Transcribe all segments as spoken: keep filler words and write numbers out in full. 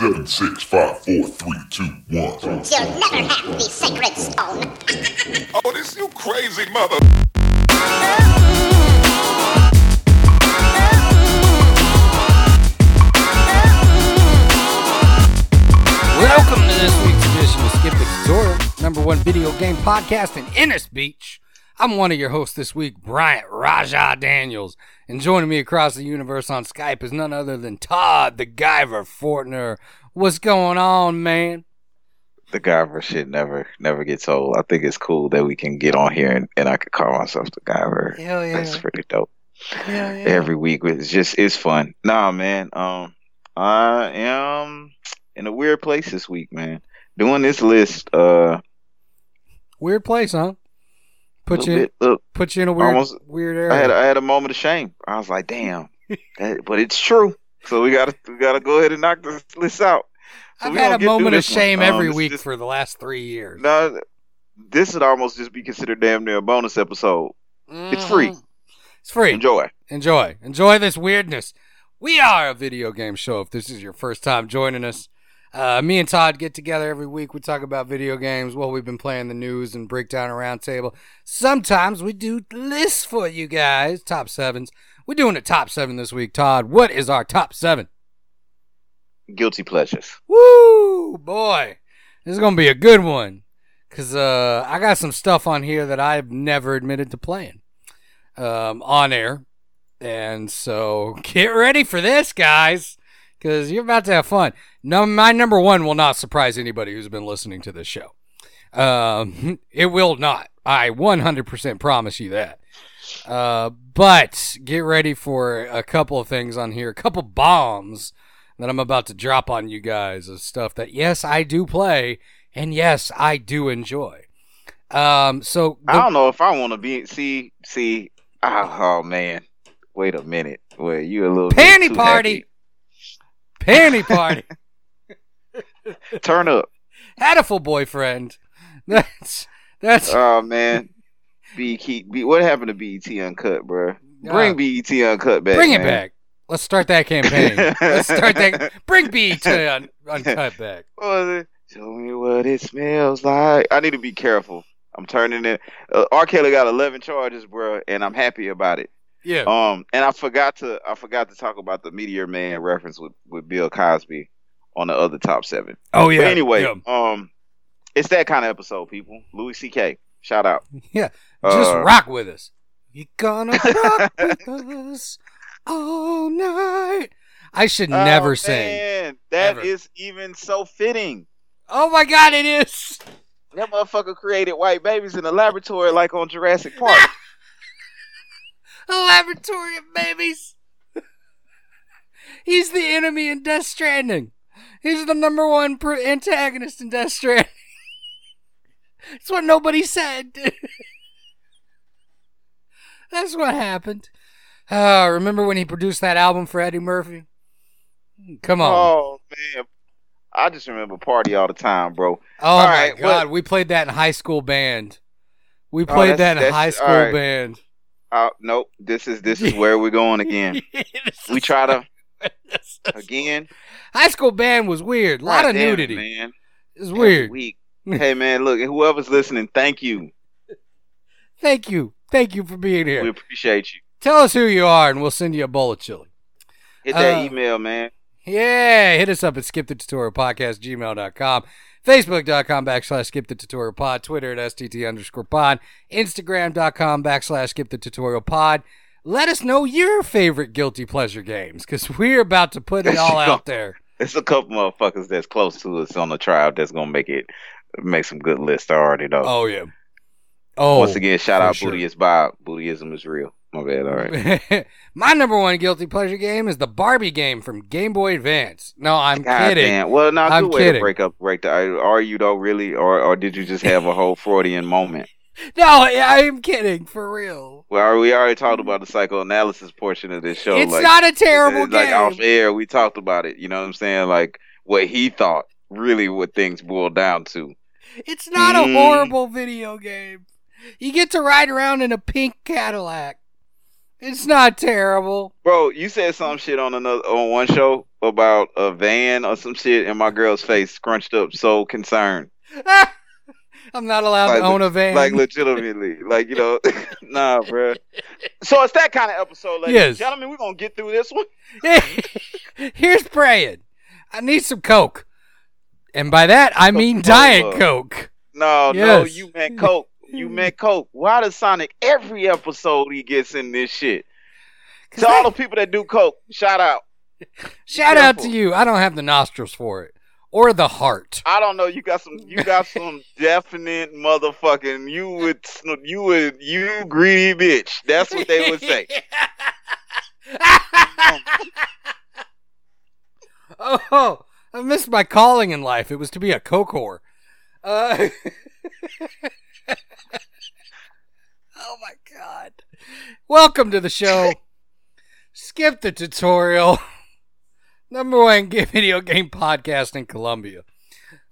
Seven, six, five, four, three, two, one. You'll never have the sacred stone. Oh, this you crazy mother. Welcome to this week's edition of Skip the Tutorial, number one video game podcast in Ennis Beach. I'm one of your hosts this week, Bryant Raja Daniels, and joining me across the universe on Skype is none other than Todd the Guyver Fortner. What's going on, man? The Guyver shit never never gets old. I think it's cool that we can get on here and, and I could call myself the Guyver. Hell yeah. That's pretty dope. Hell yeah. Every week, it's just, it's fun. Nah, man, um, I am in a weird place this week, man. Doing this list. Uh, weird place, huh? Put you, bit, look, put you in a weird, almost, weird area. I had, I had a moment of shame. I was like, damn. that, but it's true. So we gotta we gotta go ahead and knock this list out. So I've had a moment of shame um, every week just, for the last three years. No, this would almost just be considered damn near a bonus episode. Mm-hmm. It's free. It's free. Enjoy. Enjoy. Enjoy this weirdness. We are a video game show. If this is your first time joining us, Uh, me and Todd get together every week. We talk about video games, what we've been playing, the news, and break down a round table. Sometimes we do lists for you guys, top sevens. We're doing a top seven this week, Todd. What is our top seven? Guilty pleasures. Woo, boy. This is going to be a good one because uh, I got some stuff on here that I've never admitted to playing um, on air. And so get ready for this, guys. Because you're about to have fun. No, my number one will not surprise anybody who's been listening to this show. Um, it will not. I one hundred percent promise you that. Uh, but get ready for a couple of things on here. A couple bombs that I'm about to drop on you guys of stuff that, yes, I do play. And, yes, I do enjoy. Um, so the- I don't know if I want to be... See, see. Oh, oh, man. Wait a minute. Wait, you a little Panty bit too Party. Happy. Panty Party. Turn up. Hatful boyfriend. That's that's. Oh man, B E T. What happened to B E T Uncut, bro? Bring uh, B E T Uncut back. Bring it man. back. Let's start that campaign. Let's start that. Bring B E T un- Uncut back. Well, show me what it smells like. I need to be careful. I'm turning it. Uh, R. Kelly got eleven charges, bro, and I'm happy about it. Yeah. Um, and I forgot to I forgot to talk about the Meteor Man reference with, with Bill Cosby on the other top seven. Oh yeah. But anyway, yeah. um, it's that kind of episode, people. Louis C K, shout out. Yeah. Just uh, rock with us. You're gonna rock with us all night. I should oh, never man. sing. That Ever. is even so fitting. Oh my God, it is. That motherfucker created white babies in a laboratory like on Jurassic Park. The laboratory of babies. He's the enemy in Death Stranding. He's the number one pro- antagonist in Death Stranding. That's what nobody said. That's what happened. Uh, remember when he produced that album for Eddie Murphy? Come on. Oh, man. I just remember Party all the time, bro. Oh, all my right, God. Well, we played that in high school band. We played oh, that in high school right. band. Uh, nope. This is this is where we're going again. We try to again. High school band was weird. A lot God of nudity. It, man. It's weird. Week. Hey man, look, whoever's listening, thank you. Thank you. Thank you for being here. We appreciate you. Tell us who you are and we'll send you a bowl of chili. Hit that uh, email, man. Yeah, hit us up at skip the tutorial podcast at gmail dot com. Facebook.com backslash skip the tutorial pod, Twitter at S T T underscore pod, Instagram.com backslash skip the tutorial pod. Let us know your favorite guilty pleasure games because we're about to put it all out there. There's a couple motherfuckers that's close to us on the tribe that's going to make it make some good lists. I already know. Oh, yeah. Oh, once again, shout out sure. Bootyist Bob. Bootyism is real. My bad. All right. My number one guilty pleasure game is the Barbie game from Game Boy Advance. No, I'm God kidding. Damn. Well, no, I'm good way kidding. To break up, break the. Are you though, really, or or did you just have a whole Freudian moment? No, I'm kidding for real. Well, we already talked about the psychoanalysis portion of this show. It's like, not a terrible it's, it's game. Like off air, we talked about it. You know what I'm saying? Like what he thought, really, what things boiled down to. It's not mm. a horrible video game. You get to ride around in a pink Cadillac. It's not terrible, bro. You said some shit on another on one show about a van or some shit, and my girl's face scrunched up, so concerned. I'm not allowed like, to own a van. Like, legitimately. Like, you know, nah, bro. So it's that kind of episode, ladies yes. and gentlemen. We're going to get through this one. Here's praying. I need some Coke. And by that, I mean Coca-Cola. Diet Coke. No, yes. no, you meant Coke. You meant Coke. Why does Sonic, every episode he gets in this shit? To I... all the people that do Coke, shout out. Shout out to you. I don't have the nostrils for it. Or the heart. I don't know. You got some. You got some definite motherfucking. You would. You would. You greedy bitch. That's what they would say. Oh, I missed my calling in life. It was to be a coke whore. Uh. Oh my God! Welcome to the show. Skip the tutorial. Number one video game podcast in Colombia.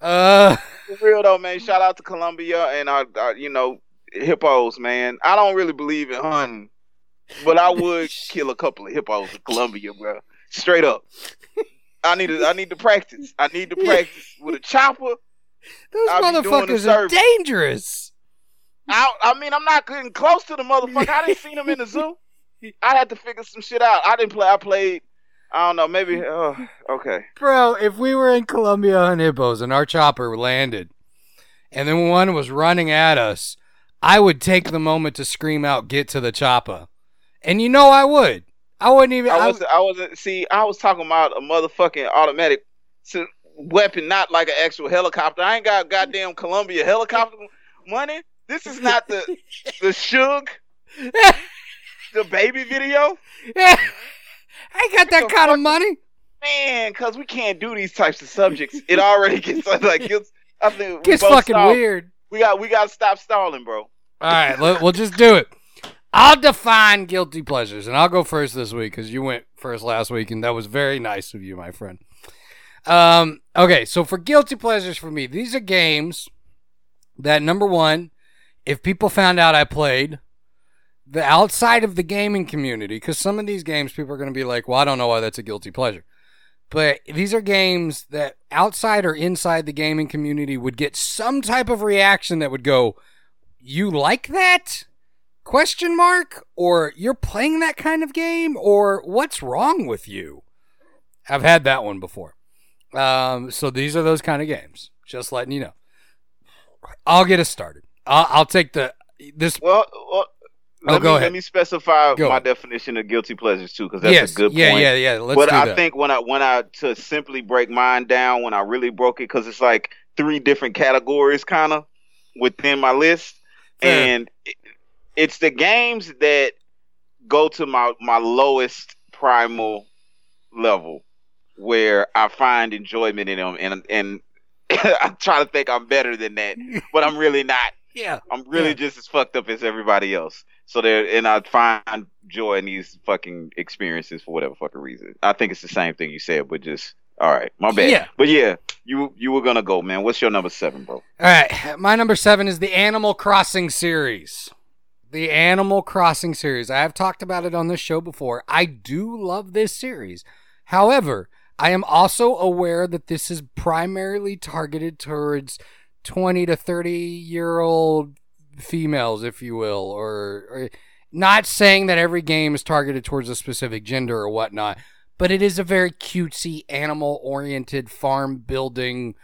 Uh, For real though, man. Shout out to Colombia and our, our, you know, hippos, man. I don't really believe in hunting, but I would kill a couple of hippos in Colombia, bro. Straight up. I need to. I need to practice. I need to practice with a chopper. Those I'll motherfuckers are dangerous. I, I mean, I'm not getting close to the motherfucker. I didn't see them in the zoo. I had to figure some shit out. I didn't play. I played. I don't know, maybe, oh, okay. Bro, if we were in Colombia on hippos and our chopper landed, and then one was running at us, I would take the moment to scream out, "Get to the chopper." And you know I would. I wouldn't even... I wasn't, I wasn't see, I was talking about a motherfucking automatic weapon, not like an actual helicopter. I ain't got goddamn Colombia helicopter money. This is not the, the Suge, the baby video. Yeah. I ain't got that kind of money, man. Because we can't do these types of subjects. It already gets like it's, I think gets fucking stalled. Weird. We got we got to stop stalling, bro. All right, we'll just do it. I'll define guilty pleasures, and I'll go first this week because you went first last week, and that was very nice of you, my friend. Um, okay, so for guilty pleasures for me, these are games that number one, if people found out I played. The outside of the gaming community, because some of these games people are going to be like, well, I don't know why that's a guilty pleasure. But these are games that outside or inside the gaming community would get some type of reaction that would go, you like that? Question mark? Or you're playing that kind of game? Or what's wrong with you? I've had that one before. Um, so these are those kind of games. Just letting you know. I'll get us started. I'll, I'll take the... this. Well... well- Let, oh, go me, ahead. let me specify go. my definition of guilty pleasures too, because that's yes. a good yeah, point. Yeah, yeah, yeah. Let's but do I that. think when I when I to simply break mine down, when I really broke it, because it's like three different categories, kind of within my list, yeah. and it, it's the games that go to my my lowest primal level, where I find enjoyment in them, and and I try to think I'm better than that, but I'm really not. Yeah, I'm really yeah. just as fucked up as everybody else. So there, and I find joy in these fucking experiences for whatever fucking reason. I think it's the same thing you said, but just all right, my bad. Yeah. But yeah, you you were gonna go, man. What's your number seven, bro? All right, my number seven is the Animal Crossing series. The Animal Crossing series. I have talked about it on this show before. I do love this series. However, I am also aware that this is primarily targeted towards twenty to thirty year old females, if you will, or, or not saying that every game is targeted towards a specific gender or whatnot, but it is a very cutesy, animal oriented farm building.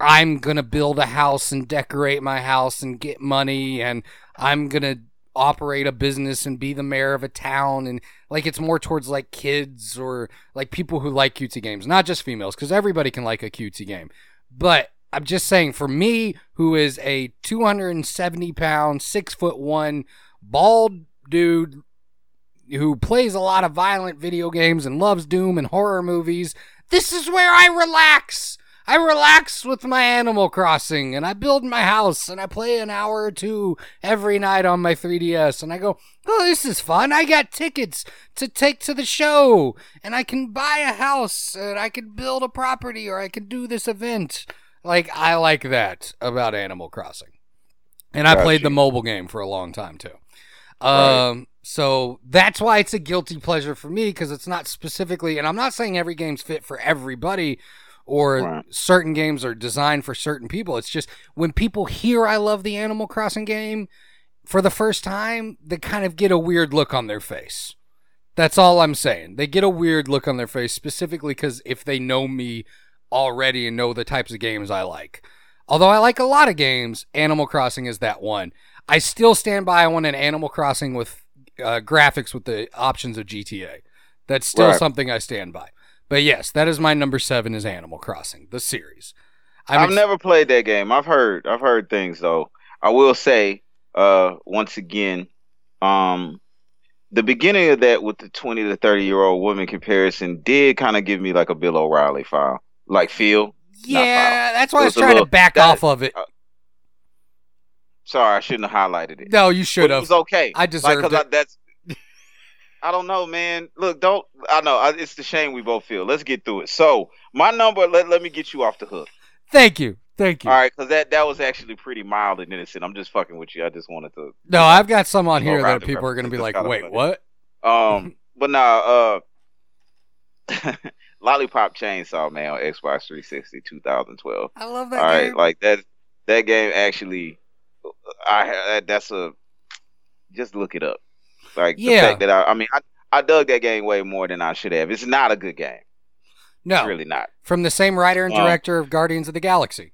I'm going to build a house and decorate my house and get money, and I'm going to operate a business and be the mayor of a town. And like, it's more towards like kids or like people who like cutesy games, not just females, because everybody can like a cutesy game. But I'm just saying, for me, who is a two hundred seventy pound, six foot one, bald dude who plays a lot of violent video games and loves doom and horror movies, this is where I relax. I relax with my Animal Crossing, and I build my house, and I play an hour or two every night on my three D S, and I go, oh, this is fun. I got tickets to take to the show, and I can buy a house, and I can build a property, or I can do this event. Like, I like that about Animal Crossing. And I played the mobile game for a long time, too. Um, right. So that's why it's a guilty pleasure for me, because it's not specifically, and I'm not saying every game's fit for everybody or right. certain games are designed for certain people. It's just when people hear I love the Animal Crossing game for the first time, they kind of get a weird look on their face. That's all I'm saying. They get a weird look on their face, specifically because if they know me already and know the types of games I like. Although I like a lot of games, Animal Crossing is that one. I still stand by I want an Animal Crossing with uh, graphics with the options of G T A. That's still right. something I stand by. But yes, that is my number seven is Animal Crossing, the series. I'm I've ex- never played that game. I've heard I've heard things, though. I will say, uh, once again, um, the beginning of that with the twenty to thirty-year-old woman comparison did kind of give me like a Bill O'Reilly file. Like feel. Yeah, that's why I was trying little, to back that, off of it. Uh, sorry, I shouldn't have highlighted it. No, you should have. It was okay. I deserved like, it. I, that's, I don't know, man. Look, don't. I know. I, it's the shame we both feel. Let's get through it. So, my number, let, let me get you off the hook. Thank you. Thank you. All right, because that, that was actually pretty mild and innocent. I'm just fucking with you. I just wanted to. No, I've got some on here that people are going to be like, wait, what? Um, But nah, uh... Lollipop Chainsaw, man, on Xbox three sixty, two thousand twelve. I love that All game. All right, like that that game actually, I that's a, just look it up. Like yeah. the fact that I, I mean, I, I dug that game way more than I should have. It's not a good game. No. It's really not. From the same writer and director um, of Guardians of the Galaxy.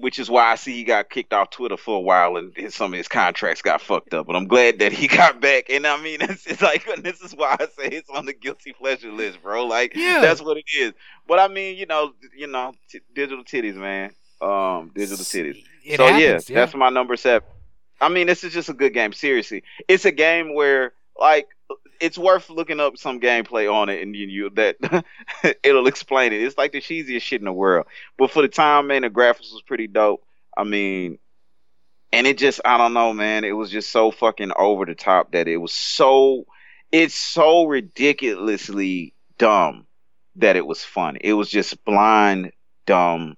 Which is why I see he got kicked off Twitter for a while and his, some of his contracts got fucked up. But I'm glad that he got back. And I mean, it's, it's like, this is why I say it's on the guilty pleasure list, bro. Like, yeah. that's what it is. But I mean, you know, you know, t- digital titties, man. Um, digital titties. It so happens, yeah, yeah, that's my number seven. I mean, this is just a good game. Seriously. It's a game where, like, it's worth looking up some gameplay on it, and you, you that it'll explain it. It's like the cheesiest shit in the world, but for the time, man, the graphics was pretty dope. I mean, and it just, I don't know, man. It was just so fucking over the top that it was so, it's so ridiculously dumb that it was fun. It was just blind, dumb,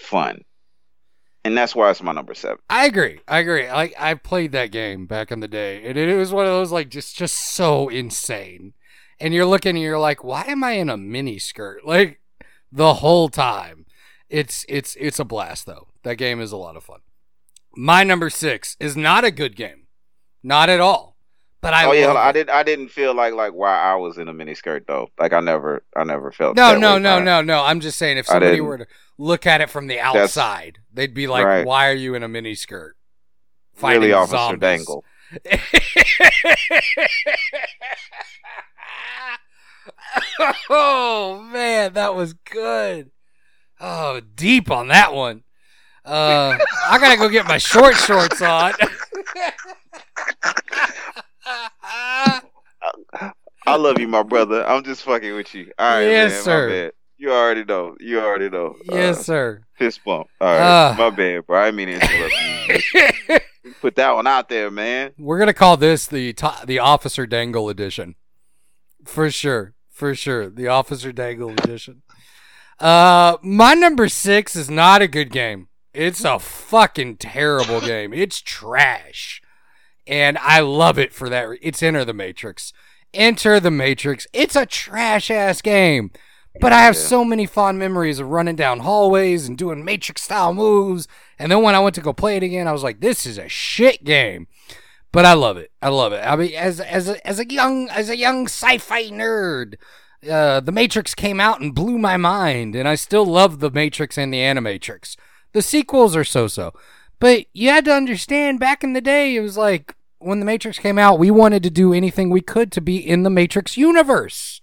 fun. And that's why it's my number seven. I agree. I agree. Like I played that game back in the day, and it was one of those like just just so insane. And you're looking, and you're like, why am I in a mini skirt like the whole time? It's it's it's a blast though. That game is a lot of fun. My number six is not a good game, not at all. But I oh yeah, I did. I didn't feel like like why I was in a mini skirt though. Like I never, I never felt. No, that no, way. no, I, no, no. I'm just saying if somebody were to look at it from the outside, they'd be like, right. "Why are you in a mini skirt?" Fighting really, Officer zombies. Dangle. Oh man, that was good. Oh, deep on that one. Uh, I gotta go get my short shorts on. I love you, my brother. I'm just fucking with you. All right, yes, man, sir. My bad. You already know. You already know. Yes, uh, sir. Fist bump. All right, uh, my bad, bro. I mean, interrupt you. Put that one out there, man. We're gonna call this the to- the Officer Dangle edition, for sure, for sure. The Officer Dangle edition. Uh, my number six is not a good game. It's a fucking terrible game. It's trash. And I love it for that. It's Enter the Matrix. Enter the Matrix. It's a trash-ass game. But I have yeah. so many fond memories of running down hallways and doing Matrix-style moves. And then when I went to go play it again, I was like, this is a shit game. But I love it. I love it. I mean, as as a, as a young as a young sci-fi nerd, uh, The Matrix came out and blew my mind. And I still love The Matrix and The Animatrix. The sequels are so-so. But you had to understand, back in the day, it was like, when The Matrix came out, we wanted to do anything we could to be in the Matrix universe.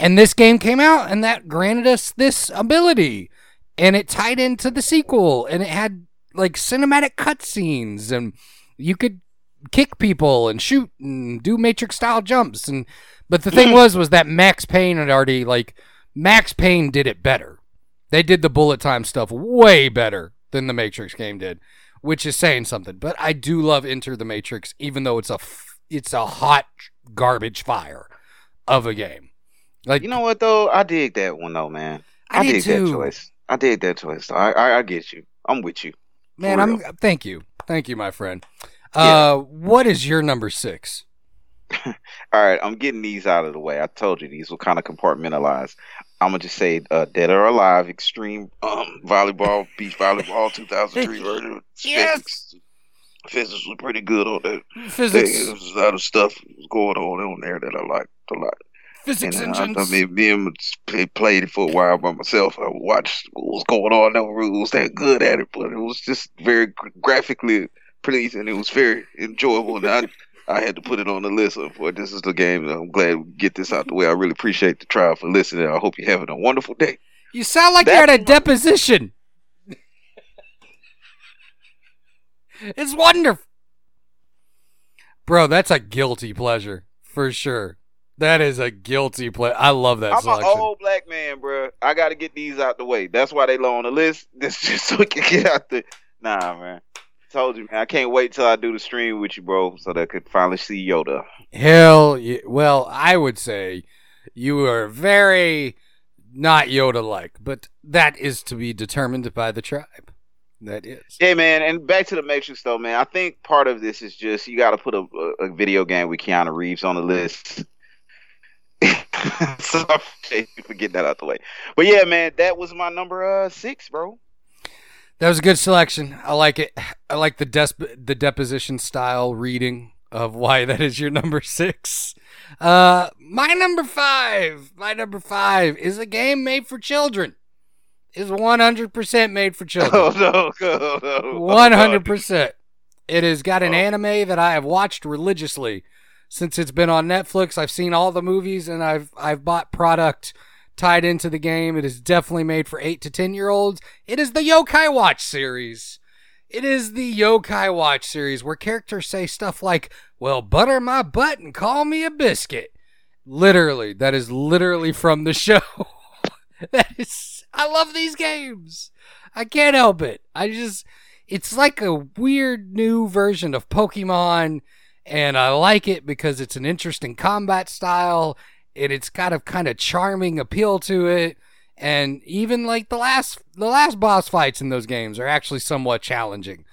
And this game came out, and that granted us this ability. And it tied into the sequel, and it had, like, cinematic cutscenes, and you could kick people and shoot and do Matrix-style jumps. And But the thing was, was that Max Payne had already, like, Max Payne did it better. They did the bullet time stuff way better than The Matrix game did. Which is saying something, but I do love Enter the Matrix, even though it's a f- it's a hot garbage fire of a game. Like you know what though, I dig that one though, man. I, I did dig too. that choice. I dig that choice. Though. I, I I get you. I'm with you, man. I'm thank you, thank you, my friend. Yeah. Uh, what is your number six? All right, I'm getting these out of the way. I told you these were kind of compartmentalized. I'm gonna just say uh, Dead or Alive Extreme um, Volleyball, Beach Volleyball, two thousand three version. Yes. Physics was pretty good on that. Physics. There was a lot of stuff going on on there that I liked a lot. Physics and engines. I, I mean, me and played it for a while by myself. I watched what was going on. No rules that good at it, but it was just very graphically pleasing, and it was very enjoyable. And I, I had to put it on the list. Boy, this is the game. I'm glad we get this out the way. I really appreciate the trial for listening. I hope you're having a wonderful day. You sound like that- you're at a deposition. It's wonderful. Bro, that's a guilty pleasure for sure. That is a guilty pleasure. I love that I'm selection. I'm an old black man, bro. I got to get these out the way. That's why they low on the list. This just so we can get out the... Nah, man. Told you, man. I can't wait till I do the stream with you, bro, so that I could finally see Yoda. Hell, yeah. Well, I would say you are very not Yoda-like, but that is to be determined by the tribe. That is. Yeah, man, and back to the Matrix, though, man. I think part of this is just you got to put a, a video game with Keanu Reeves on the list. So I forget that out the way. But, yeah, man, that was my number uh, six, bro. That was a good selection. I like it. I like the desp- the deposition style reading of why that is your number six. Uh, my number five. My number five is a game made for children. Is one hundred percent made for children. Oh, no, oh, no. one hundred percent. It has got an anime that I have watched religiously since it's been on Netflix. I've seen all the movies, and I've I've bought product tied into the game. It is definitely made for eight to ten-year-olds. It is the Yo-Kai Watch series. It is the Yo-Kai Watch series where characters say stuff like, well, butter my butt and call me a biscuit. Literally. That is literally from the show. That is, I love these games. I can't help it. I just, it's like a weird new version of Pokemon, and I like it because it's an interesting combat style, and it's got a kind of charming appeal to it. And even like the last, the last boss fights in those games are actually somewhat challenging,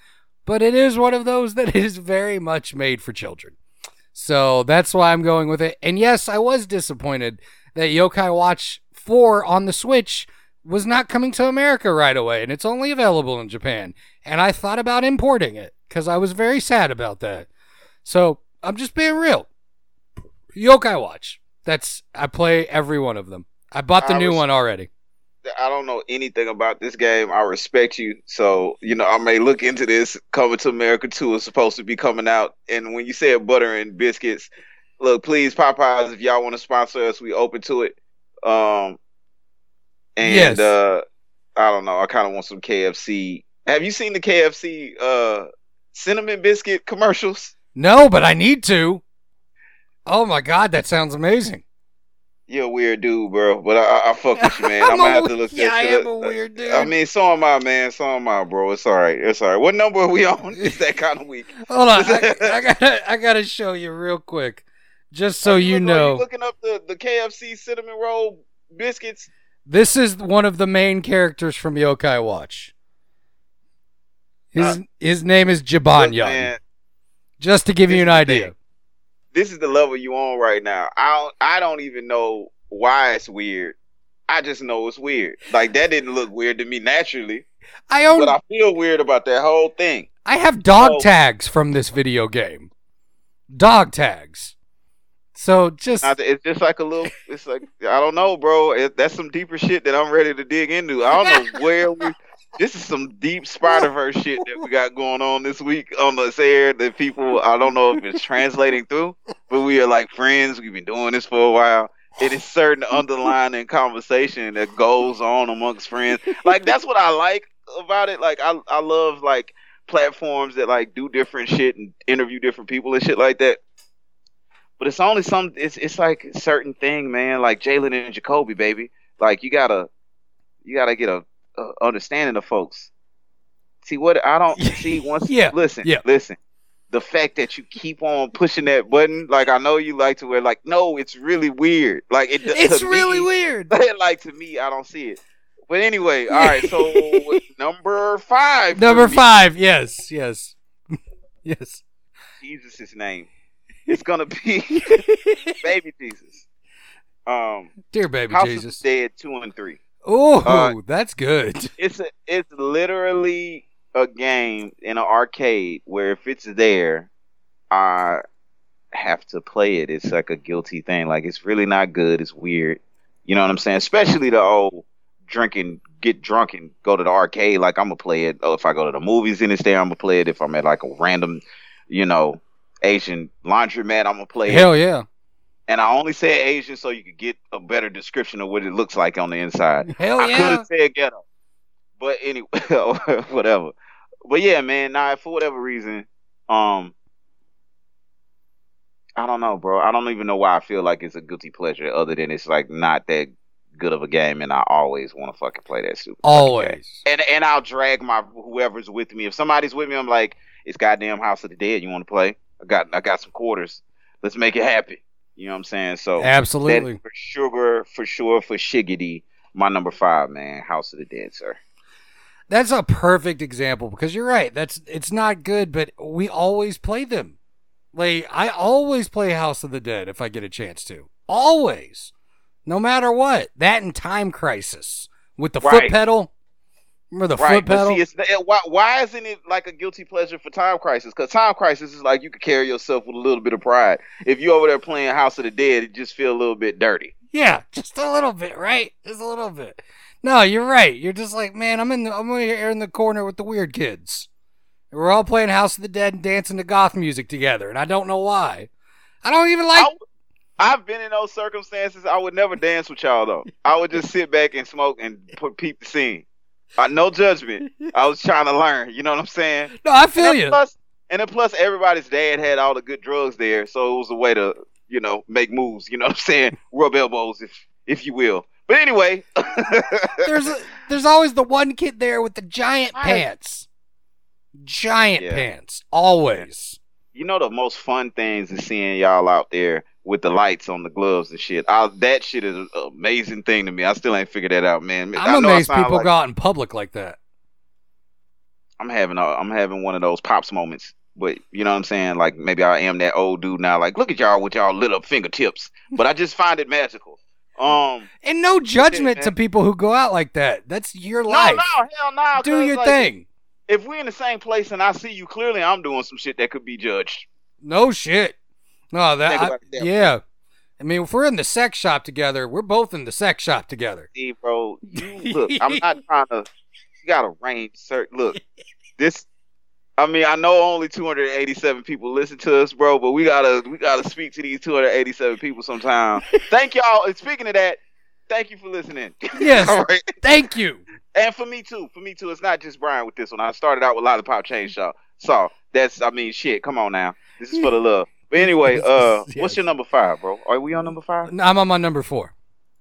but it is one of those that is very much made for children. So that's why I'm going with it. And yes, I was disappointed that Yo-Kai Watch four on the Switch was not coming to America right away, and it's only available in Japan, and I thought about importing it because I was very sad about that. So I'm just being real. Yo-Kai Watch, that's, I play every one of them. I bought the I new res- one already. I don't know anything about this game. I respect you, so you know I may look into this. Coming to America two is supposed to be coming out, and when you said butter and biscuits, look, please, Popeyes, if y'all want to sponsor us, we open to it. Um, and, yes. uh, I don't know. I kind of want some K F C. Have you seen the K F C, uh, cinnamon biscuit commercials? No, but I need to. Oh my God. That sounds amazing. You're a weird dude, bro, but I, I fuck with you, man. I'm, I'm gonna have to look. Yeah, I am a weird dude. I mean, so am I, man. So am I, bro. It's all right. It's all right. What number are we on? It's that kind of week. Hold on. I, I gotta, I gotta show you real quick. Just so you, you look, know. Are you looking up the, the K F C cinnamon roll biscuits? This is one of the main characters from Yo-Kai Watch. His uh, his name is Jibanya. Just to give you an idea. Thing. This is the level you on right now. I don't, I don't even know why it's weird. I just know it's weird. Like, that didn't look weird to me naturally. I own, but I feel weird about that whole thing. I have dog so, tags from this video game. Dog tags. So just it's just like a little it's like I don't know, bro. It, that's some deeper shit that I'm ready to dig into. I don't know where we this is some deep Spider-Verse shit that we got going on this week on this air that people I don't know if it's translating through, but we are like friends. We've been doing this for a while. It is certain underlying conversation that goes on amongst friends. Like that's what I like about it. Like I I love like platforms that like do different shit and interview different people and shit like that. But it's only some, it's it's like a certain thing, man, like Jalen and Jacoby, baby. Like, you gotta, you gotta get a, a understanding of folks. See, what, I don't, see, once, yeah, listen, yeah. listen. The fact that you keep on pushing that button, like, I know you like to wear, like, no, it's really weird. Like, it, it's really me, weird. Like, to me, I don't see it. But anyway, all right, so number five. Number five, yes, yes, yes. Jesus' name. It's gonna be Baby Jesus. Um, Dear Baby House Jesus. House of the Dead two and three. Oh, uh, that's good. It's a, it's literally a game in an arcade where if it's there, I have to play it. It's like a guilty thing. Like, it's really not good. It's weird. You know what I'm saying? Especially the old drinking, get drunk and go to the arcade. Like, I'm gonna play it. Oh, if I go to the movies and it's there, I'm gonna play it. If I'm at like a random, you know, Asian laundromat, I'm gonna play Hell it. Hell yeah. And I only said Asian so you could get a better description of what it looks like on the inside. Hell I yeah. I could have said ghetto. But anyway, whatever. But yeah, man, nah, for whatever reason, um, I don't know, bro. I don't even know why I feel like it's a guilty pleasure other than it's like not that good of a game, and I always want to fucking play that stupid always game. and and I'll drag my whoever's with me. If somebody's with me, I'm like, it's goddamn House of the Dead. You want to play? I got I got some quarters. Let's make it happen. You know what I'm saying? So absolutely for sugar for sure for shiggity. My number five, man, House of the Dead, sir. That's a perfect example because you're right. That's it's not good, but we always play them. Like I always play House of the Dead if I get a chance to. Always. No matter what. That and Time Crisis with the right. foot pedal. Remember the right. foot pedal? See, it's, it, why, why isn't it like a guilty pleasure for Time Crisis? Because Time Crisis is like you could carry yourself with a little bit of pride. If you're over there playing House of the Dead, it just feels a little bit dirty. Yeah, just a little bit, right? Just a little bit. No, you're right. You're just like, man, I'm in the, I'm here in the corner with the weird kids. And we're all playing House of the Dead and dancing to goth music together, and I don't know why. I don't even like... I- I've been in those circumstances. I would never dance with y'all, though. I would just sit back and smoke and put, peep the scene. Uh, no judgment. I was trying to learn. You know what I'm saying? No, I feel and you. Plus, and then plus, everybody's dad had all the good drugs there, so it was a way to, you know, make moves. You know what I'm saying? Rub elbows, if if you will. But anyway. there's a, there's always the one kid there with the giant right. pants. Giant yeah. pants. Always. You know the most fun things is seeing y'all out there with the lights on the gloves and shit. I, that shit is an amazing thing to me. I still ain't figured that out, man. I'm I know amazed I people like, go out in public like that. I'm having a, I'm having one of those Pops moments. But, you know what I'm saying? Like, maybe I am that old dude now. Like, look at y'all with y'all lit up fingertips. But I just find it magical. Um, And no judgment to people who go out like that. That's your life. No, no, hell no. Do your like, thing. If we're in the same place and I see you, clearly I'm doing some shit that could be judged. No shit. No, that, I, that yeah. I mean, if we're in the sex shop together, we're both in the sex shop together. See, bro, you look. I'm not trying to. You got to range certain. Look, this. I mean, I know only two hundred eighty-seven people listen to us, bro, but we gotta we gotta speak to these two hundred eighty-seven people sometime. Thank y'all. And speaking of that, thank you for listening. Yes. All right? Thank you. And for me too. For me too. It's not just Brian with this one. I started out with Lollipop Chainsaw. So that's. I mean, shit. Come on now. This is for the love. But anyway, uh, yes. What's your number five, bro? Are we on number five? No, I'm on my number four.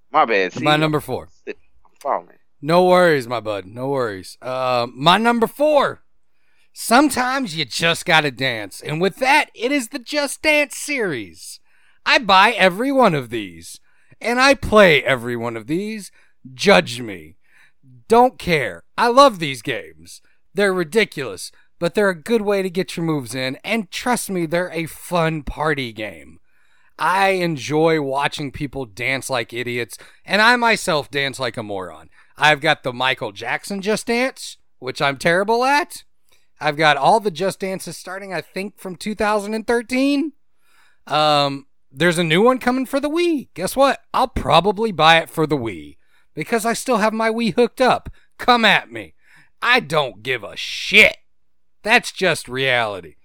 My bad. See, my number four. I'm falling. No worries, my bud. No worries. Uh, my number four. Sometimes you just got to dance. And with that, it is the Just Dance series. I buy every one of these. And I play every one of these. Judge me. Don't care. I love these games. They're ridiculous. But they're a good way to get your moves in, and trust me, they're a fun party game. I enjoy watching people dance like idiots, and I myself dance like a moron. I've got the Michael Jackson Just Dance, which I'm terrible at. I've got all the Just Dances starting, I think, from two thousand thirteen. Um, there's a new one coming for the Wii. Guess what? I'll probably buy it for the Wii, because I still have my Wii hooked up. Come at me. I don't give a shit. That's just reality.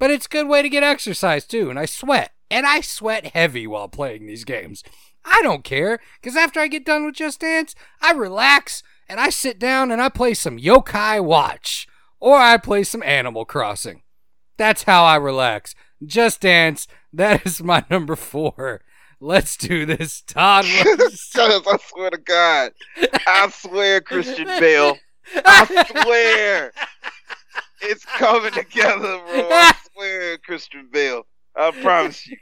But it's a good way to get exercise, too, and I sweat. And I sweat heavy while playing these games. I don't care, because after I get done with Just Dance, I relax, and I sit down and I play some Yo-Kai Watch, or I play some Animal Crossing. That's how I relax. Just Dance, that is my number four. Let's do this, Todd. I swear to God. I swear, Christian Bale. I swear. It's coming together, bro. I swear, Christian Bale. I promise you.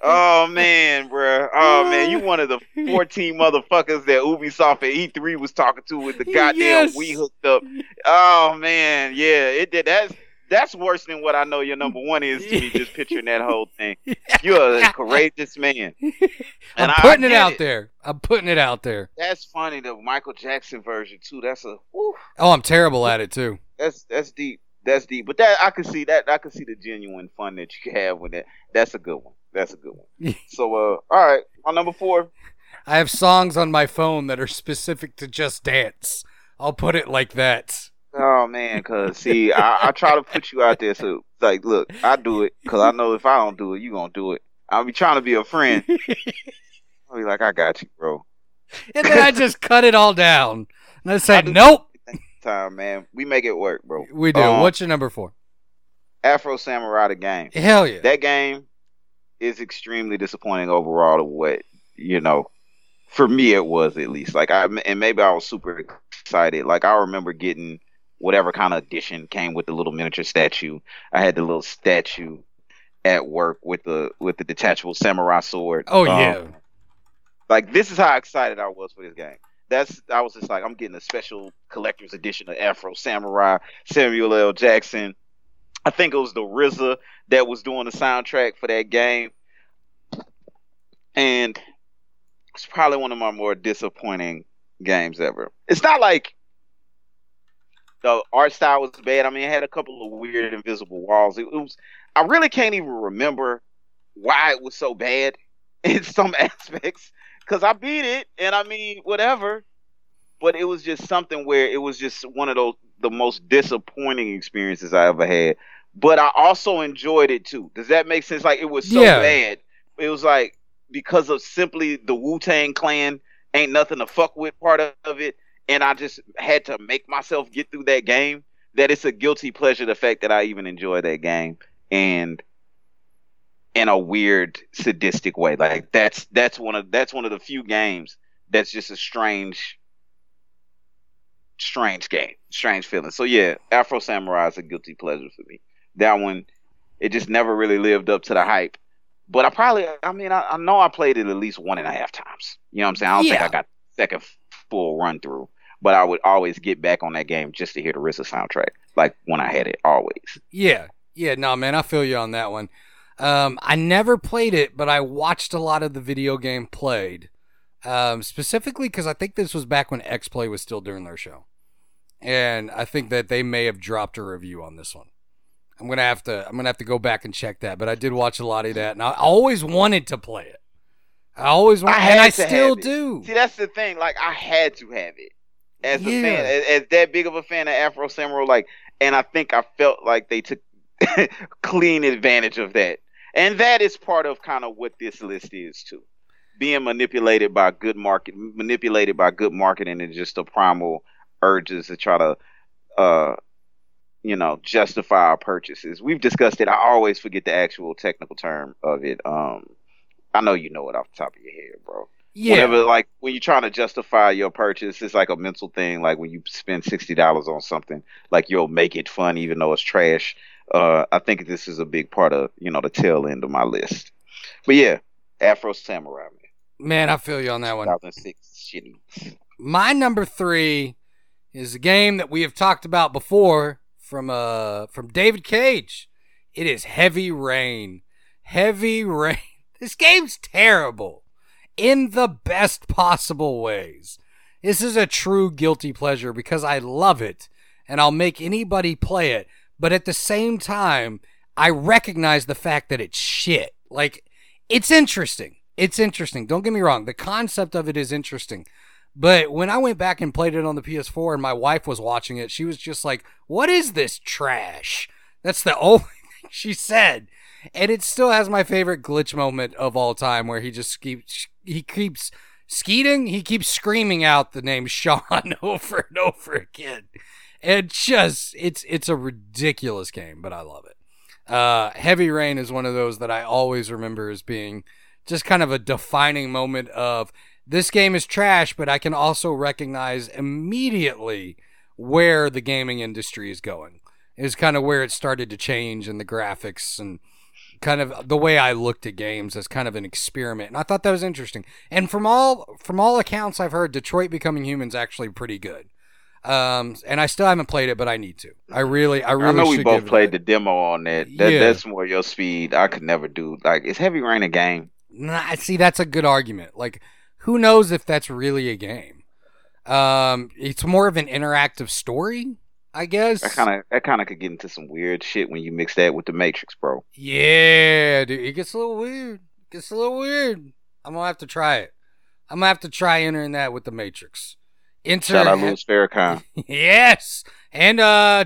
Oh, man, bro. Oh, man. You one of the fourteen motherfuckers that Ubisoft and E three was talking to with the goddamn yes. Wii hooked up. Oh, man. Yeah. It did. That's, That's worse than what I know your number one is to me, just picturing that whole thing. You're a courageous man. And I'm putting I it out it. there. I'm putting it out there. That's funny, the Michael Jackson version, too. That's a... Whew. Oh, I'm terrible at it, too. That's that's deep. That's deep. But that I can see that. I can see the genuine fun that you have with that. That's a good one. That's a good one. So, uh, all right. On number four. I have songs on my phone that are specific to Just Dance. I'll put it like that. Oh, man, because, see, I, I try to put you out there, so, like, look, I do it, because I know if I don't do it, you going to do it. I'll be trying to be a friend. I'll be like, I got you, bro. And then I just cut it all down. And I say, I nope. Time, man. We make it work, bro. We do. Um, What's your number four? Afro Samurai, the game. Hell yeah. That game is extremely disappointing overall to what, you know, for me it was, at least. Like, I and maybe I was super excited. Like, I remember getting... whatever kind of edition came with the little miniature statue. I had the little statue at work with the with the detachable samurai sword. Oh, yeah. Um, like, this is how excited I was for this game. That's I was just like, I'm getting a special collector's edition of Afro Samurai, Samuel L. Jackson. I think it was the R Z A that was doing the soundtrack for that game. And it's probably one of my more disappointing games ever. It's not like... the art style was bad. I mean, it had a couple of weird invisible walls. It, it was. I really can't even remember why it was so bad in some aspects. Because I beat it, and I mean, whatever. But it was just something where it was just one of those the most disappointing experiences I ever had. But I also enjoyed it, too. Does that make sense? Like, it was so yeah. bad. It was like, because of simply the Wu-Tang Clan ain't nothing to fuck with part of it. And I just had to make myself get through that game, that it's a guilty pleasure, the fact that I even enjoy that game, and in a weird, sadistic way. Like that's that's one of that's one of the few games that's just a strange, strange game, strange feeling. So yeah, Afro Samurai is a guilty pleasure for me. That one, it just never really lived up to the hype. But I probably, I mean, I, I know I played it at least one and a half times. You know what I'm saying? I don't yeah. think I got second. Full run through, but I would always get back on that game just to hear the R Z A soundtrack, like when I had it always. Yeah, yeah, no, man, I feel you on that one. Um, I never played it, but I watched a lot of the video game played, um, specifically because I think this was back when X-Play was still doing their show, and I think that they may have dropped a review on this one. I'm gonna have to, I'm gonna have to go back and check that, but I did watch a lot of that, and I always wanted to play it. I always want, I and I still do. See, that's the thing. Like, I had to have it as yeah. a fan, as, as that big of a fan of Afro Samurai. Like, and I think I felt like they took clean advantage of that, and that is part of kind of what this list is too, being manipulated by good market, manipulated by good marketing, and just the primal urges to try to, uh, you know, justify our purchases. We've discussed it. I always forget the actual technical term of it. Um. I know you know it off the top of your head, bro. Yeah. Whenever, like, when you're trying to justify your purchase, it's like a mental thing. Like, when you spend sixty dollars on something, like, you'll make it fun even though it's trash. Uh, I think this is a big part of, you know, the tail end of my list. But, yeah, Afro Samurai, man. Man, I feel you on that one. two thousand six, shitty. My number three is a game that we have talked about before from uh from David Cage. It is Heavy Rain. Heavy Rain. This game's terrible in the best possible ways. This is a true guilty pleasure because I love it and I'll make anybody play it. But at the same time, I recognize the fact that it's shit. Like, it's interesting. It's interesting. Don't get me wrong. The concept of it is interesting. But when I went back and played it on the P S four and my wife was watching it, she was just like, "What is this trash?" That's the only thing she said. And it still has my favorite glitch moment of all time where he just keeps, he keeps skeeting, he keeps screaming out the name Sean over and over again. And just, it's it's a ridiculous game, but I love it. Uh, Heavy Rain is one of those that I always remember as being just kind of a defining moment of, this game is trash, but I can also recognize immediately where the gaming industry is going. It's kind of where it started to change in the graphics and kind of the way I looked at games as kind of an experiment, and I thought that was interesting. And from all from all accounts I've heard, Detroit Becoming Human's actually pretty good. Um, and I still haven't played it, but I need to. I really, I really. I know we both played it. The demo on that. that yeah. That's more your speed. I could never do. Like, is Heavy Rain a game? Nah, see, that's a good argument. Like, who knows if that's really a game? Um, it's more of an interactive story, I guess. That kind of that kind of could get into some weird shit when you mix that with the Matrix, bro. Yeah, dude, it gets a little weird. It gets a little weird. I'm gonna have to try it. I'm gonna have to try entering that with the Matrix. Enter- Shout out Louis Farrakhan. Yes, and uh,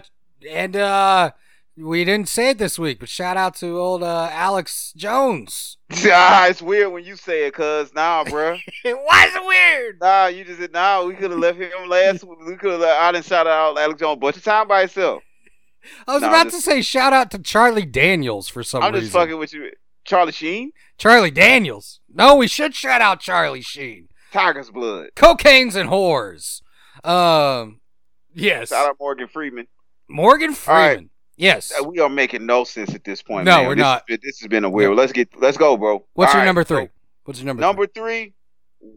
and uh, we didn't say it this week, but shout out to old uh, Alex Jones. Ah, it's weird when you say it, cuz nah, bro. It was weird. Nah, you just said nah. We could have left him last. We could have. I didn't shout out Alex Jones a bunch of time by himself. I was nah, about just, to say shout out to Charlie Daniels for some reason. I'm just reason. fucking with you, Charlie Sheen. Charlie Daniels. No, we should shout out Charlie Sheen. Tiger's blood, cocaine's and whores. Um, yes. Shout out Morgan Freeman. Morgan Freeman. Right. Yes. We are making no sense at this point. No, man. we're this not. Has been, this has been a weird. Yeah. Let's get. Let's go, bro. What's All your right, number three? Bro. What's your number? Number three,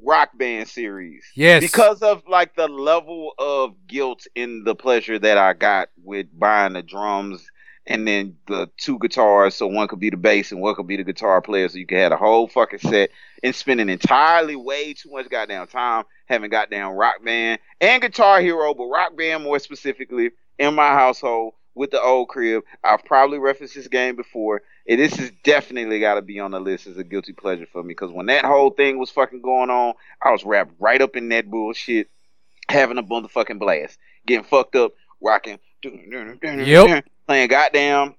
Rock Band series. Yes. Because of like the level of guilt in the pleasure that I got with buying the drums and then the two guitars, so one could be the bass and one could be the guitar player, so you could have the whole fucking set, and spending entirely way too much goddamn time having goddamn Rock Band and Guitar Hero, but Rock Band more specifically in my household with the old crib. I've probably referenced this game before, and this has definitely got to be on the list as a guilty pleasure for me, because when that whole thing was fucking going on, I was wrapped right up in that bullshit, having a motherfucking blast, getting fucked up, rocking, yep. playing goddamn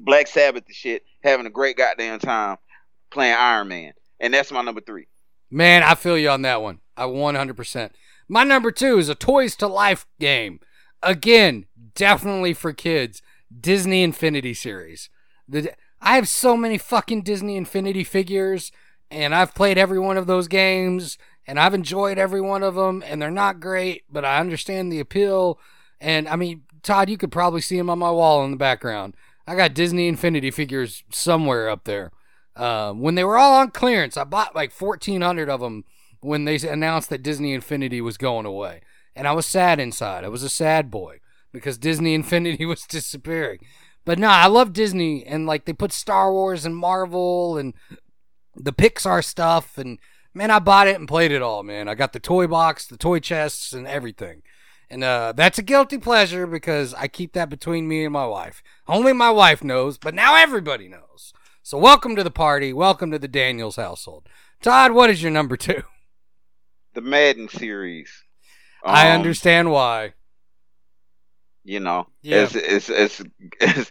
Black Sabbath and shit, having a great goddamn time playing Iron Man. And that's my number three. Man, I feel you on that one. I one hundred percent. My number two is a Toys to Life game. Again, definitely for kids. Disney Infinity series. The, I have so many fucking Disney Infinity figures, and I've played every one of those games, and I've enjoyed every one of them, and they're not great, but I understand the appeal. And, I mean, Todd, you could probably see him on my wall in the background. I got Disney Infinity figures somewhere up there. Uh, when they were all on clearance, I bought like fourteen hundred of them when they announced that Disney Infinity was going away. And I was sad inside. I was a sad boy because Disney Infinity was disappearing. But no, I love Disney. And, like, they put Star Wars and Marvel and the Pixar stuff. And, man, I bought it and played it all, man. I got the toy box, the toy chests, and everything. And uh, that's a guilty pleasure because I keep that between me and my wife. Only my wife knows, but now everybody knows. So welcome to the party. Welcome to the Daniels household. Todd, what is your number two? The Madden series. Um, I understand why. You know, yeah. as, as, as, as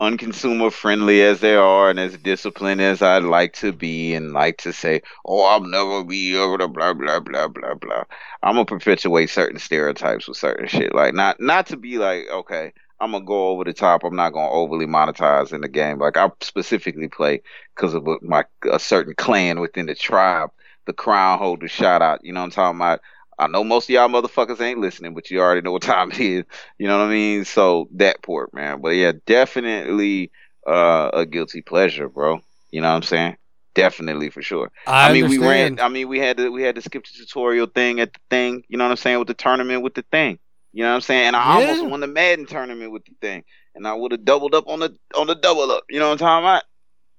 unconsumer friendly as they are and as disciplined as I like to be and like to say, oh, I'll never be able to blah, blah, blah, blah, blah. I'm going to perpetuate certain stereotypes with certain shit. Like, not not to be like, okay, I'm going to go over the top. I'm not going to overly monetize in the game. Like, I specifically play because of my a certain clan within the tribe, the crown holder shout out. You know what I'm talking about? I know most of y'all motherfuckers ain't listening, but you already know what time it is. You know what I mean? So that pork, man. But yeah, definitely uh, a guilty pleasure, bro. You know what I'm saying? Definitely, for sure. I, I mean, understand. we ran. I mean, we had to we had to skip the tutorial thing at the thing. You know what I'm saying? With the tournament, with the thing. You know what I'm saying? And I yeah. almost won the Madden tournament with the thing, and I would have doubled up on the on the double up. You know what I'm talking about?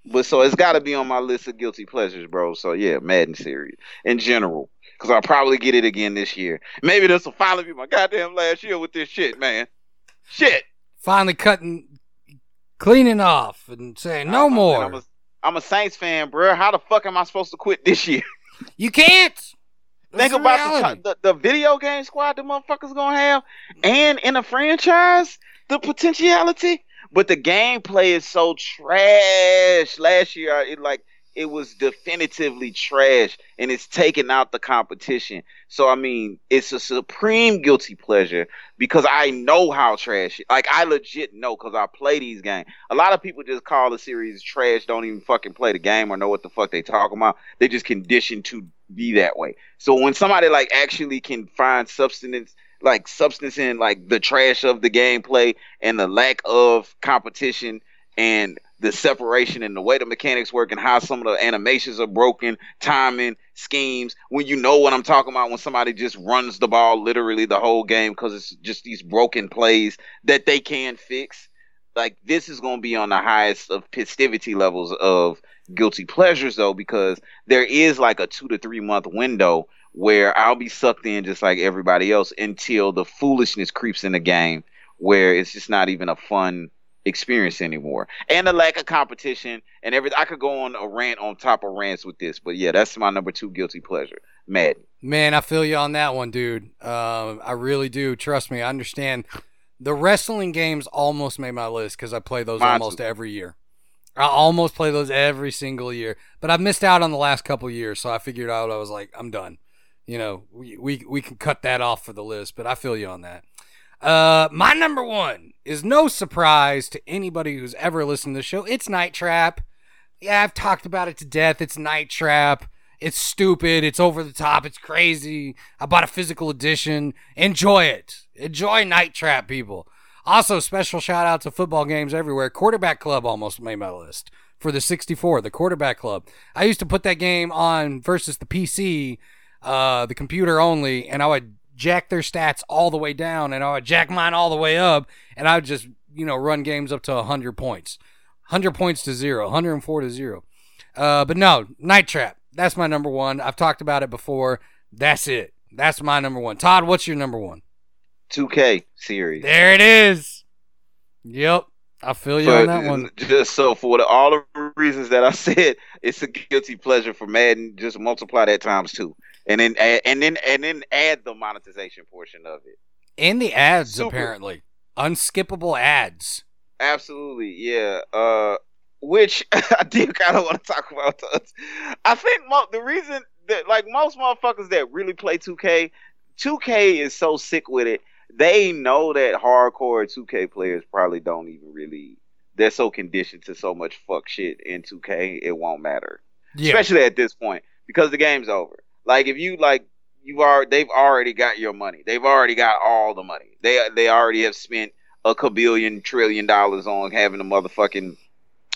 But so it's got to be on my list of guilty pleasures, bro. So yeah, Madden series in general. Because I'll probably get it again this year. Maybe this will finally be my goddamn last year with this shit, man. Shit. Finally cutting, cleaning off and saying no I'm, more. I'm a, I'm a Saints fan, bro. How the fuck am I supposed to quit this year? You can't. That's Think the about the, the, the video game squad the motherfuckers going to have. And in a franchise, the potentiality. But the gameplay is so trash. Last year, it like... It was definitively trash, and it's taken out the competition. So, I mean, it's a supreme guilty pleasure because I know how trash it is. Like, I legit know because I play these games. A lot of people just call the series trash, don't even fucking play the game or know what the fuck they talking about. They just conditioned to be that way. So when somebody, like, actually can find substance, like, substance in, like, the trash of the gameplay and the lack of competition and the separation and the way the mechanics work and how some of the animations are broken, timing, schemes, when you know what I'm talking about, when somebody just runs the ball literally the whole game because it's just these broken plays that they can fix. Like, this is going to be on the highest of festivity levels of guilty pleasures, though, because there is like a two to three month window where I'll be sucked in just like everybody else until the foolishness creeps in the game where it's just not even a fun experience anymore, and the lack of competition and everything. I could go on a rant on top of rants with this, but yeah, that's my number two guilty pleasure, Madden. Man, I feel you on that one, dude. Uh, I really do. Trust me, I understand. The wrestling games almost made my list because I play those Mine almost too. every year. I almost play those every single year, but I've missed out on the last couple years, so I figured out I was like, I'm done. You know, we, we we can cut that off for the list, but I feel you on that. Uh, my number one is no surprise to anybody who's ever listened to the show. It's Night Trap. Yeah, I've talked about it to death. It's Night Trap. It's stupid. It's over the top. It's crazy. I bought a physical edition. Enjoy it. Enjoy Night Trap, people. Also, special shout out to football games everywhere. Quarterback Club almost made my list for the sixty-four, the Quarterback Club. I used to put that game on versus the P C, uh, the computer only, and I would jack their stats all the way down, and I would jack mine all the way up, and I would just, you know, run games up to one hundred points. one hundred points to zero, one hundred four to zero. Uh, but no, Night Trap. That's my number one. I've talked about it before. That's it. That's my number one. Todd, what's your number one? two K series. There it is. Yep. I feel you but, on that one. Just so for the, all the reasons that I said, it's a guilty pleasure for Madden. Just multiply that times two. And then add, and then and then add the monetization portion of it. And the ads, Super. apparently. Unskippable ads. Absolutely, yeah. Uh, which I do kind of want to talk about. I think mo- the reason that, like, most motherfuckers that really play two K, two K is so sick with it. They know that hardcore two K players probably don't even really. They're so conditioned to so much fuck shit in two K, it won't matter. Yeah. Especially at this point, because the game's over. Like, if you like, you are they've already got your money. They've already got all the money. They they already have spent a kabillion trillion dollars on having the motherfucking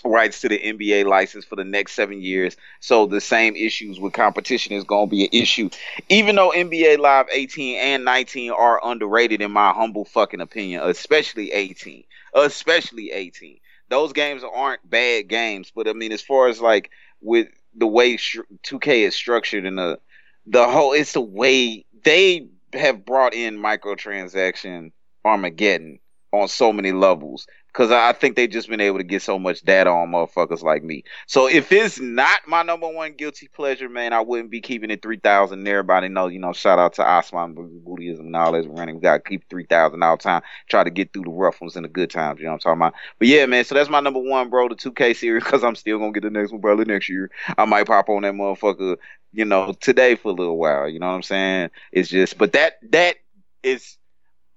rights to the N B A license for the next seven years. So the same issues with competition is going to be an issue. Even though N B A Live eighteen and nineteen are underrated in my humble fucking opinion, especially eighteen. Especially eighteen. Those games aren't bad games, but I mean, as far as like with the way two K is structured and the the whole, it's the way they have brought in microtransaction Armageddon on so many levels. Because I think they've just been able to get so much data on motherfuckers like me. So if it's not my number one guilty pleasure, man, I wouldn't be keeping it three thousand. Everybody know, you know, shout out to Osman, Buddhism, and all that running. We got to keep three thousand all the time. Try to get through the rough ones and the good times. You know what I'm talking about? But yeah, man, so that's my number one, bro, the two K series, because I'm still going to get the next one probably next year. I might pop on that motherfucker, you know, today for a little while. You know what I'm saying? It's just, but that that is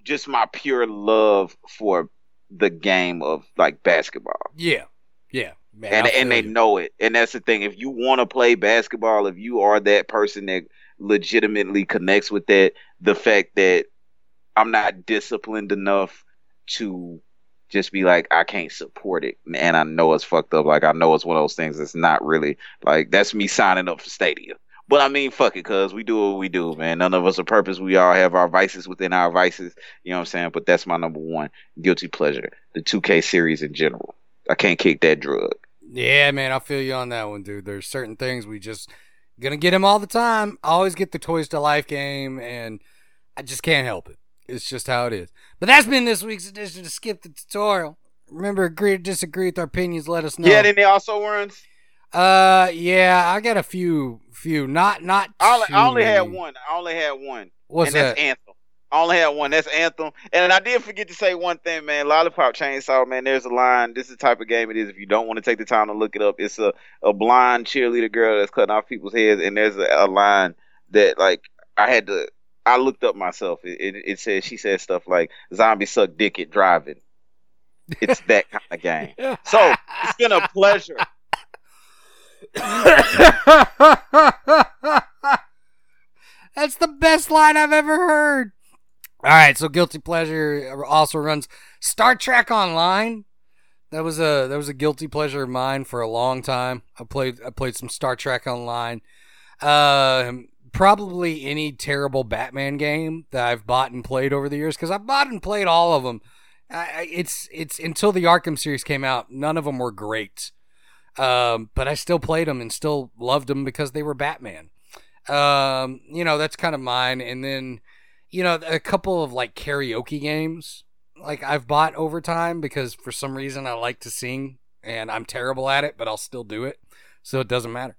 just my pure love for the game of like basketball. Yeah. Yeah. Man, and and they you. know it. And that's the thing. If you want to play basketball, if you are that person that legitimately connects with that, the fact that I'm not disciplined enough to just be like, I can't support it. And I know it's fucked up. Like, I know it's one of those things that's not really like, that's me signing up for Stadia. But I mean, fuck it, cuz we do what we do, man. None of us are purpose. We all have our vices within our vices. You know what I'm saying? But that's my number one guilty pleasure. The two K series in general. I can't kick that drug. Yeah, man, I feel you on that one, dude. There's certain things we just gonna get them all the time. I always get the Toys to Life game, and I just can't help it. It's just how it is. But that's been this week's edition of Skip the Tutorial. Remember, agree or disagree with our opinions, let us know. Yeah, then they also runs. Uh, yeah, I got a few, few, not, not I only, I only had one. I only had one. What's and that? That's Anthem. I only had one. That's Anthem. And I did forget to say one thing, man. Lollipop Chainsaw, man, there's a line. This is the type of game it is. If you don't want to take the time to look it up, it's a, a blind cheerleader girl that's cutting off people's heads. And there's a, a line that, like, I had to, I looked up myself. It, it, it said, she said stuff like, zombies suck dick at driving. It's that kind of game. So it's been a pleasure. That's the best line I've ever heard. All right, so guilty pleasure also runs Star Trek Online. That was a that was a guilty pleasure of mine for a long time. I played I played some Star Trek Online. Uh, probably any terrible Batman game that I've bought and played over the years, because I've bought and played all of them. I, it's it's until the Arkham series came out, none of them were great. Um, but I still played them and still loved them because they were Batman. Um, you know, that's kind of mine. And then, you know, a couple of like karaoke games, like I've bought over time because for some reason I like to sing and I'm terrible at it, but I'll still do it. So it doesn't matter.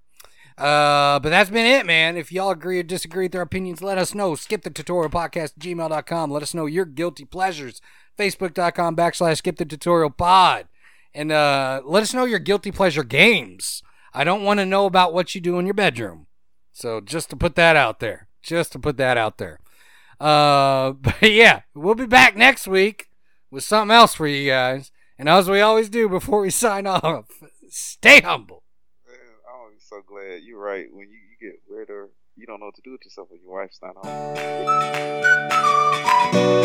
Uh, but that's been it, man. If y'all agree or disagree with our opinions, let us know. Skip the tutorial podcast at gmail dot com. Let us know your guilty pleasures. Facebook dot com backslash skip the tutorial pod. And uh, let us know your guilty pleasure games. I don't want to know about what you do in your bedroom. So just to put that out there. Just to put that out there. Uh, but yeah, we'll be back next week with something else for you guys. And as we always do before we sign off, stay humble. So glad you're right. When you, you get weirder, you don't know what to do with yourself when your wife's not home.